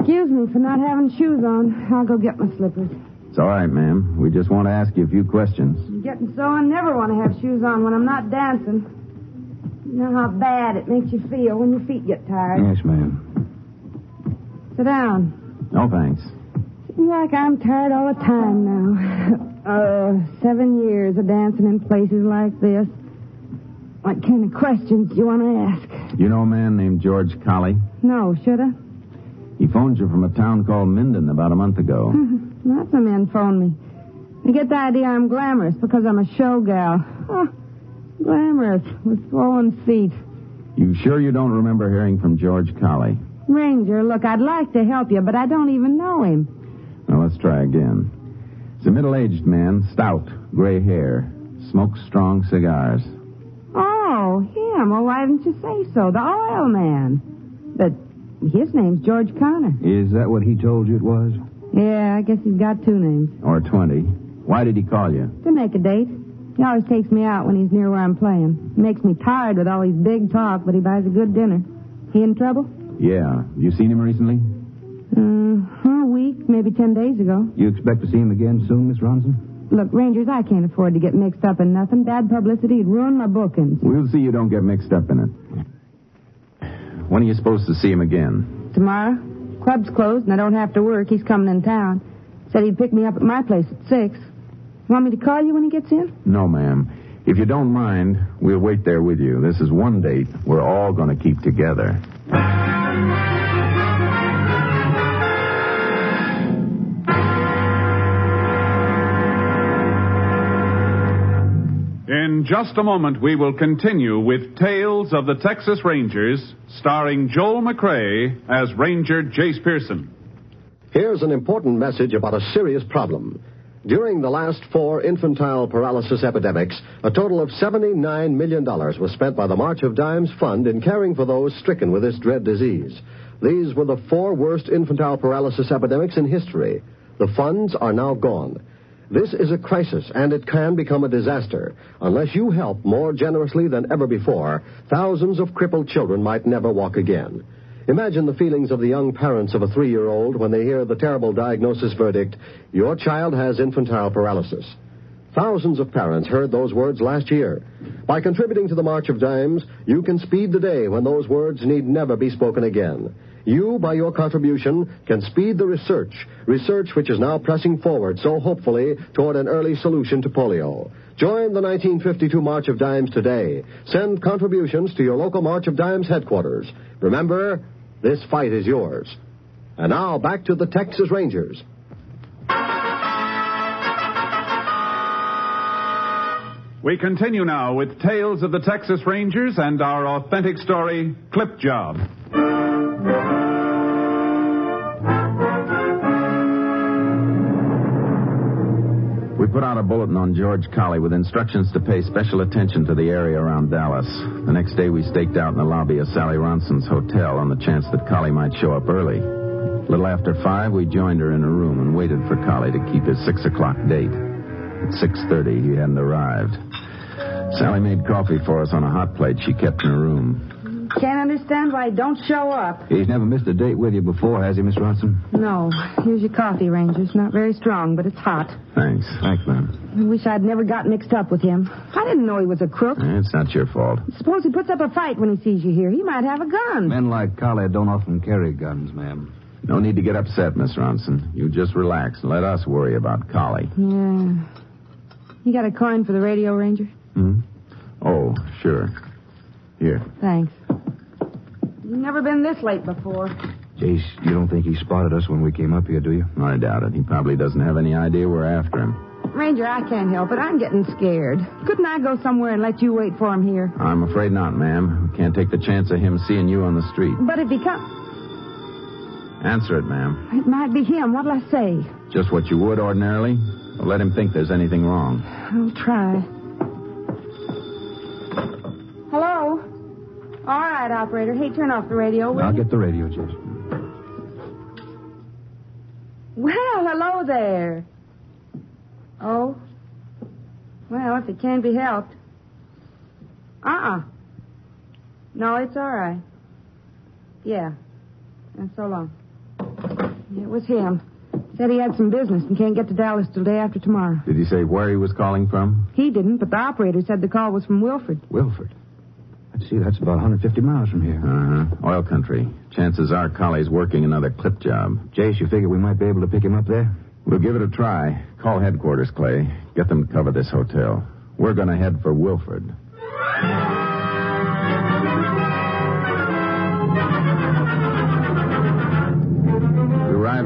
Excuse me for not having shoes on. I'll go get my slippers. It's all right, ma'am. We just want to ask you a few questions. I'm getting so I never want to have shoes on when I'm not dancing. You know how bad it makes you feel when your feet get tired. Yes, ma'am. Sit down. No, thanks. Seems like I'm tired all the time now. 7 years of dancing in places like this. What kind of questions do you want to ask? You know a man named George Colley? No, should I? He phoned you from a town called Minden about a month ago. Lots of men phoned me. They get the idea I'm glamorous because I'm a show gal. Oh, glamorous with swollen feet. You sure you don't remember hearing from George Colley? Ranger, look, I'd like to help you, but I don't even know him. Now, let's try again. He's a middle-aged man, stout, gray hair, smokes strong cigars. Oh, him. Well, why didn't you say so? The oil man. But his name's George Connor. Is that what he told you it was? Yeah, I guess he's got 2 names. Or 20. Why did he call you? To make a date. He always takes me out when he's near where I'm playing. Makes me tired with all his big talk, but he buys a good dinner. He in trouble? Yeah. You seen him recently? A week, maybe 10 days ago. You expect to see him again soon, Miss Ronson? Look, Rangers, I can't afford to get mixed up in nothing. Bad publicity would ruin my bookings. We'll see you don't get mixed up in it. When are you supposed to see him again? Tomorrow. Club's closed and I don't have to work. He's coming in town. Said he'd pick me up at my place at 6. Want me to call you when he gets in? No, ma'am. If you don't mind, we'll wait there with you. This is one date we're all going to keep together. In just a moment, we will continue with Tales of the Texas Rangers, starring Joel McCrea as Ranger Jace Pearson. Here's an important message about a serious problem. During the last four infantile paralysis epidemics, a total of $79 million was spent by the March of Dimes Fund in caring for those stricken with this dread disease. These were the four worst infantile paralysis epidemics in history. The funds are now gone. This is a crisis, and it can become a disaster. Unless you help more generously than ever before, thousands of crippled children might never walk again. Imagine the feelings of the young parents of a 3-year-old when they hear the terrible diagnosis verdict, your child has infantile paralysis. Thousands of parents heard those words last year. By contributing to the March of Dimes, you can speed the day when those words need never be spoken again. You, by your contribution, can speed the research which is now pressing forward so hopefully toward an early solution to polio. Join the 1952 March of Dimes today. Send contributions to your local March of Dimes headquarters. Remember, this fight is yours. And now, back to the Texas Rangers. We continue now with Tales of the Texas Rangers and our authentic story, Clip Job. We put out a bulletin on George Colley with instructions to pay special attention to the area around Dallas. The next day we staked out in the lobby of Sally Ronson's hotel on the chance that Colley might show up early. A little after 5, we joined her in her room and waited for Colley to keep his 6 o'clock date. At 6:30, he hadn't arrived. Sally made coffee for us on a hot plate she kept in her room. Can't understand why he don't show up. He's never missed a date with you before, has he, Miss Ronson? No. Here's your coffee, Rangers. Not very strong, but it's hot. Thanks. Thanks, ma'am. I wish I'd never got mixed up with him. I didn't know he was a crook. It's not your fault. Suppose he puts up a fight when he sees you here. He might have a gun. Men like Colley don't often carry guns, ma'am. No need to get upset, Miss Ronson. You just relax and let us worry about Colley. Yeah. You got a coin for the radio, Ranger? Hmm? Oh, sure. Here. Thanks. Never been this late before. Jace, you don't think he spotted us when we came up here, do you? I doubt it. He probably doesn't have any idea we're after him. Ranger, I can't help it. I'm getting scared. Couldn't I go somewhere and let you wait for him here? I'm afraid not, ma'am. We can't take the chance of him seeing you on the street. But if he comes... Answer it, ma'am. It might be him. What'll I say? Just what you would ordinarily. Don't let him think there's anything wrong. I'll try. Hello? All right, operator. Hey, turn off the radio, will you? I'll get the radio, Jace. Well, hello there. Oh? Well, if it can be helped. No, it's all right. Yeah. And so long. It was him. Said he had some business and can't get to Dallas till day after tomorrow. Did he say where he was calling from? He didn't, but the operator said the call was from Wilford. Wilford? Let's see, that's about 150 miles from here. Uh-huh. Oil country. Chances are Colley's working another clip job. Jace, you figure we might be able to pick him up there? We'll give it a try. Call headquarters, Clay. Get them to cover this hotel. We're going to head for Wilford.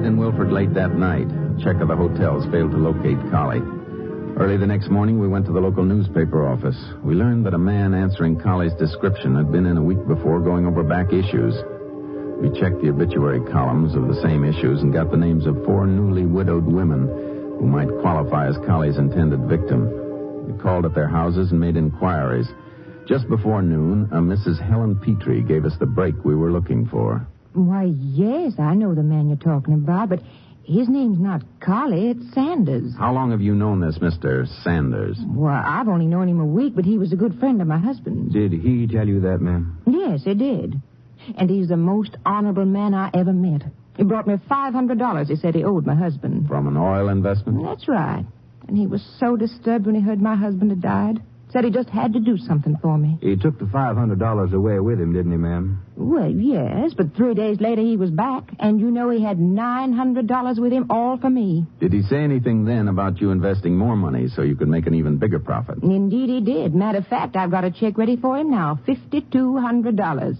In Wilford late that night. A check of the hotels failed to locate Colley. Early the next morning, we went to the local newspaper office. We learned that a man answering Colley's description had been in a week before going over back issues. We checked the obituary columns of the same issues and got the names of 4 newly widowed women who might qualify as Colley's intended victim. We called at their houses and made inquiries. Just before noon, a Mrs. Helen Petrie gave us the break we were looking for. Why, yes, I know the man you're talking about, but his name's not Colley, it's Sanders. How long have you known this Mr. Sanders? Well, I've only known him a week, but he was a good friend of my husband's. Did he tell you that, ma'am? Yes, he did. And he's the most honorable man I ever met. He brought me $500 he said he owed my husband. From an oil investment? That's right. And he was so disturbed when he heard my husband had died. Said he just had to do something for me. He took the $500 away with him, didn't he, ma'am? Well, yes, but 3 days later he was back, and you know he had $900 with him, all for me. Did he say anything then about you investing more money so you could make an even bigger profit? Indeed he did. Matter of fact, I've got a check ready for him now, $5,200.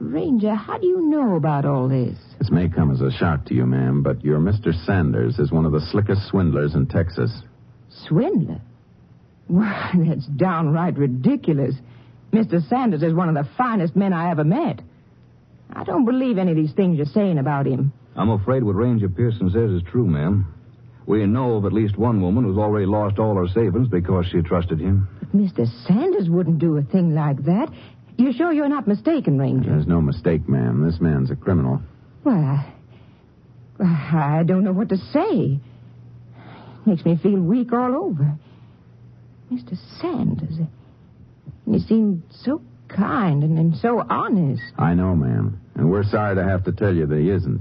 Ranger, how do you know about all this? This may come as a shock to you, ma'am, but your Mr. Sanders is one of the slickest swindlers in Texas. Swindler? Why, that's downright ridiculous. Mr. Sanders is one of the finest men I ever met. I don't believe any of these things you're saying about him. I'm afraid what Ranger Pearson says is true, ma'am. We know of at least one woman who's already lost all her savings because she trusted him. Mr. Sanders wouldn't do a thing like that. You're sure you're not mistaken, Ranger? There's no mistake, ma'am. This man's a criminal. Well, I don't know what to say. It makes me feel weak all over. Mr. Sanders, he seemed so kind and so honest. I know, ma'am. And we're sorry to have to tell you that he isn't.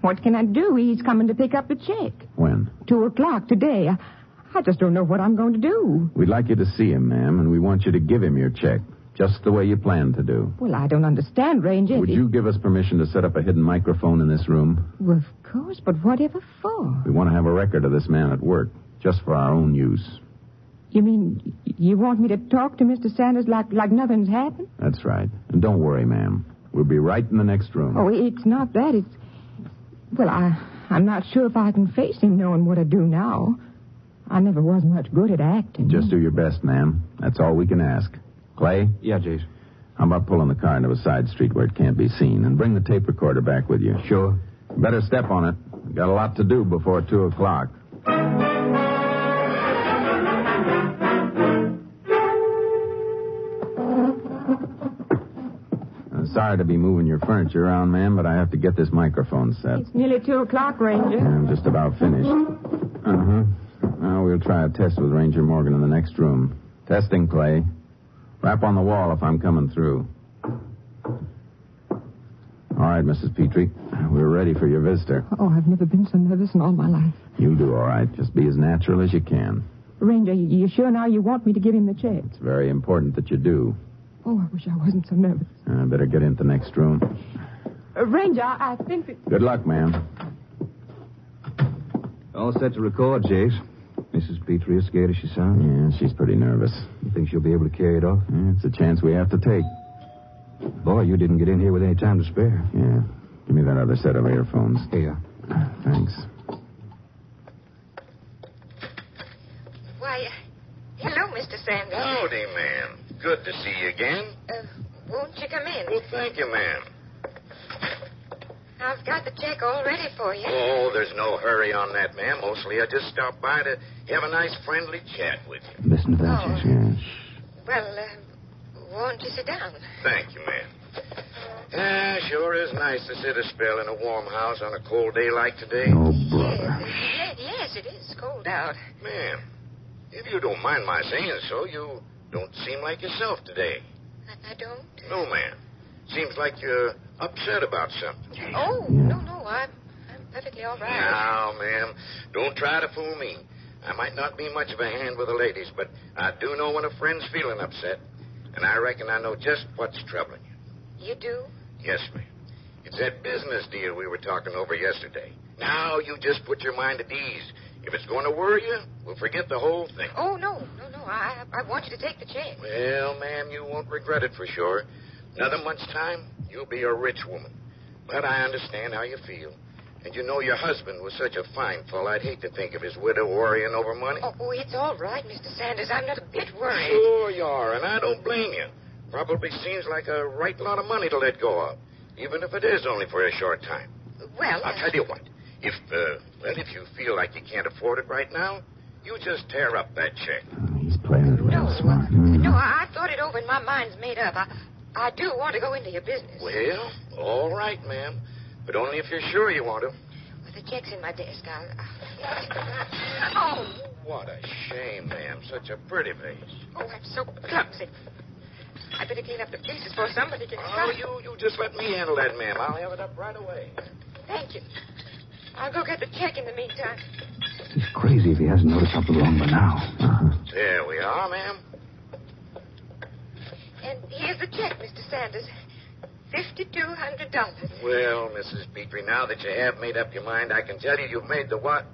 What can I do? He's coming to pick up the check. When? 2:00 today. I just don't know what I'm going to do. We'd like you to see him, ma'am, and we want you to give him your check, just the way you planned to do. Well, I don't understand, Ranger. Would you give us permission to set up a hidden microphone in this room? Well, of course, but whatever for? We want to have a record of this man at work, just for our own use. You mean you want me to talk to Mr. Sanders like nothing's happened? That's right. And don't worry, ma'am. We'll be right in the next room. Oh, it's not that. It's... Well, I'm not sure if I can face him knowing what I do now. I never was much good at acting. Just do your best, ma'am. That's all we can ask. Clay? Yeah, Jace. How about pulling the car into a side street where it can't be seen and bring the tape recorder back with you? Sure. Better step on it. We've got a lot to do before 2:00. Sorry to be moving your furniture around, ma'am, but I have to get this microphone set. It's nearly 2:00, Ranger. Yeah, I'm just about finished. Now we'll try a test with Ranger Morgan in the next room. Testing, Clay. Rap on the wall if I'm coming through. All right, Mrs. Petrie. We're ready for your visitor. Oh, I've never been so nervous in all my life. You'll do all right. Just be as natural as you can. Ranger, you sure now you want me to give him the check? It's very important that you do. Oh, I wish I wasn't so nervous. I better get into the next room. Ranger, I think that... Good luck, ma'am. All set to record, Jace. Mrs. Petrie is scared as she sounds. Yeah, she's pretty nervous. You think she'll be able to carry it off? Yeah, it's a chance we have to take. Boy, you didn't get in here with any time to spare. Yeah. Give me that other set of earphones. Here. Thanks. Why, hello, Mr. Sanders. Howdy, ma'am. Good to see you again. Won't you come in? Well, thank you, ma'am. I've got the check all ready for you. Oh, there's no hurry on that, ma'am. Mostly I just stopped by to have a nice friendly chat with you. Listen to that, yes. Well, won't you sit down? Thank you, ma'am. Sure is nice to sit a spell in a warm house on a cold day like today. Oh, brother. Yes, it is cold out. Ma'am, if you don't mind my saying so, you... don't seem like yourself today. I don't? No, ma'am. Seems like you're upset about something. Oh, no, I'm perfectly all right. Now, ma'am, don't try to fool me. I might not be much of a hand with the ladies, but I do know when a friend's feeling upset, and I reckon I know just what's troubling you. You do? Yes, ma'am. It's that business deal we were talking over yesterday. Now you just put your mind at ease. If it's going to worry you, we'll forget the whole thing. Oh, no. I want you to take the chance. Well, ma'am, you won't regret it for sure. Another month's time, you'll be a rich woman. But I understand how you feel. And you know your husband was such a fine fellow. I'd hate to think of his widow worrying over money. Oh, it's all right, Mr. Sanders. I'm not a bit worried. Sure you are, and I don't blame you. Probably seems like a right lot of money to let go of, even if it is only for a short time. Well... I'll tell you what. If you feel like you can't afford it right now, you just tear up that check. He's playing it real smart. No, I thought it over and my mind's made up. I do want to go into your business. Well, all right, ma'am. But only if you're sure you want to. Well, the check's in my desk. Oh! What a shame, ma'am. Such a pretty face. Oh, I'm so clumsy. I better clean up the pieces before somebody gets hurt. Oh, you just let me handle that, ma'am. I'll have it up right away. Thank you. I'll go get the check in the meantime. He's crazy if he hasn't noticed something wrong by now. There we are, ma'am. And here's the check, Mr. Sanders. $5,200. Well, Mrs. Petrie, now that you have made up your mind, I can tell you you've made the what?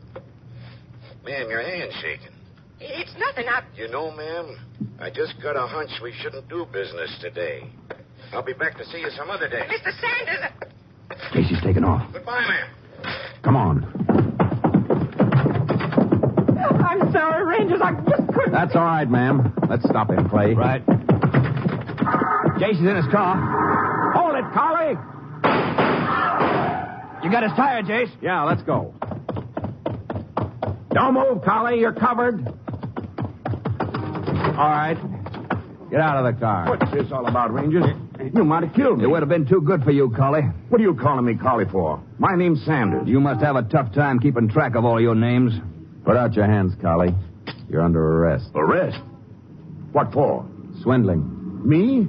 Ma'am, your hand's shaking. It's nothing. You know, ma'am, I just got a hunch we shouldn't do business today. I'll be back to see you some other day. Mr. Sanders! Casey's taken off. Goodbye, ma'am. Come on. I'm sorry, Rangers. I just couldn't... That's all right, ma'am. Let's stop him, Clay. Right. Jason's in his car. Hold it, Colley! You got his tire, Jace? Yeah, let's go. Don't move, Colley. You're covered. All right. Get out of the car. What's this all about, Rangers? You might have killed me. It would have been too good for you, Colley. What are you calling me Colley for? My name's Sanders. You must have a tough time keeping track of all your names. Put out your hands, Colley. You're under arrest. Arrest? What for? Swindling. Me?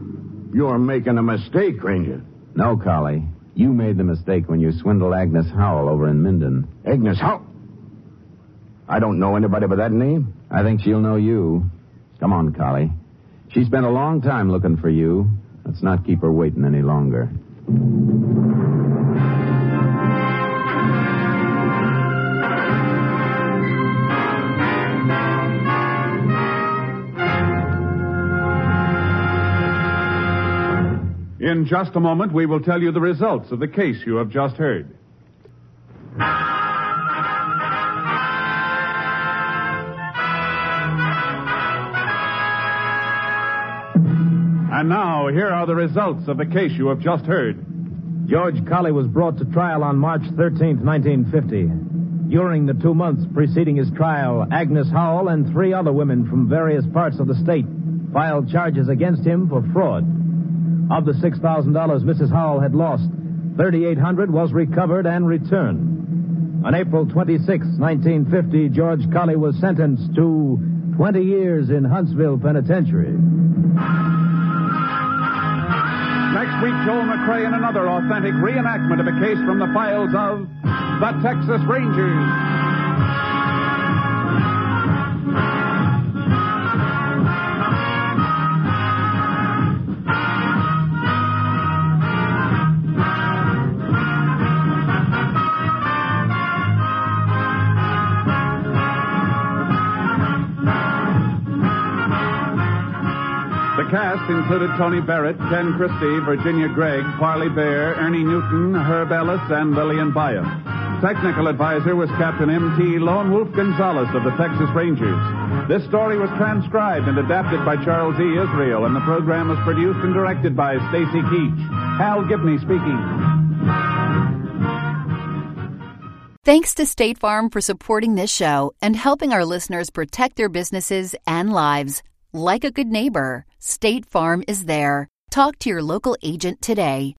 You're making a mistake, Ranger. No, Colley. You made the mistake when you swindled Agnes Howell over in Minden. Agnes Howell? I don't know anybody by that name. I think she'll know you. Come on, Colley. She spent a long time looking for you. Let's not keep her waiting any longer. In just a moment, we will tell you the results of the case you have just heard. And now, here are the results of the case you have just heard. George Colley was brought to trial on March 13, 1950. During the 2 months preceding his trial, Agnes Howell and three other women from various parts of the state filed charges against him for fraud. Of the $6,000 Mrs. Howell had lost, $3,800 was recovered and returned. On April 26, 1950, George Colley was sentenced to 20 years in Huntsville Penitentiary. Next week, Joel McCrea in another authentic reenactment of a case from the files of the Texas Rangers. Included Tony Barrett, Ken Christie, Virginia Gregg, Parley Bear, Ernie Newton, Herb Ellis, and Lillian Byam. Technical advisor was Captain M.T. Lone Wolf Gonzalez of the Texas Rangers. This story was transcribed and adapted by Charles E. Israel, and the program was produced and directed by Stacy Keach. Hal Gibney speaking. Thanks to State Farm for supporting this show and helping our listeners protect their businesses and lives. Like a good neighbor, State Farm is there. Talk to your local agent today.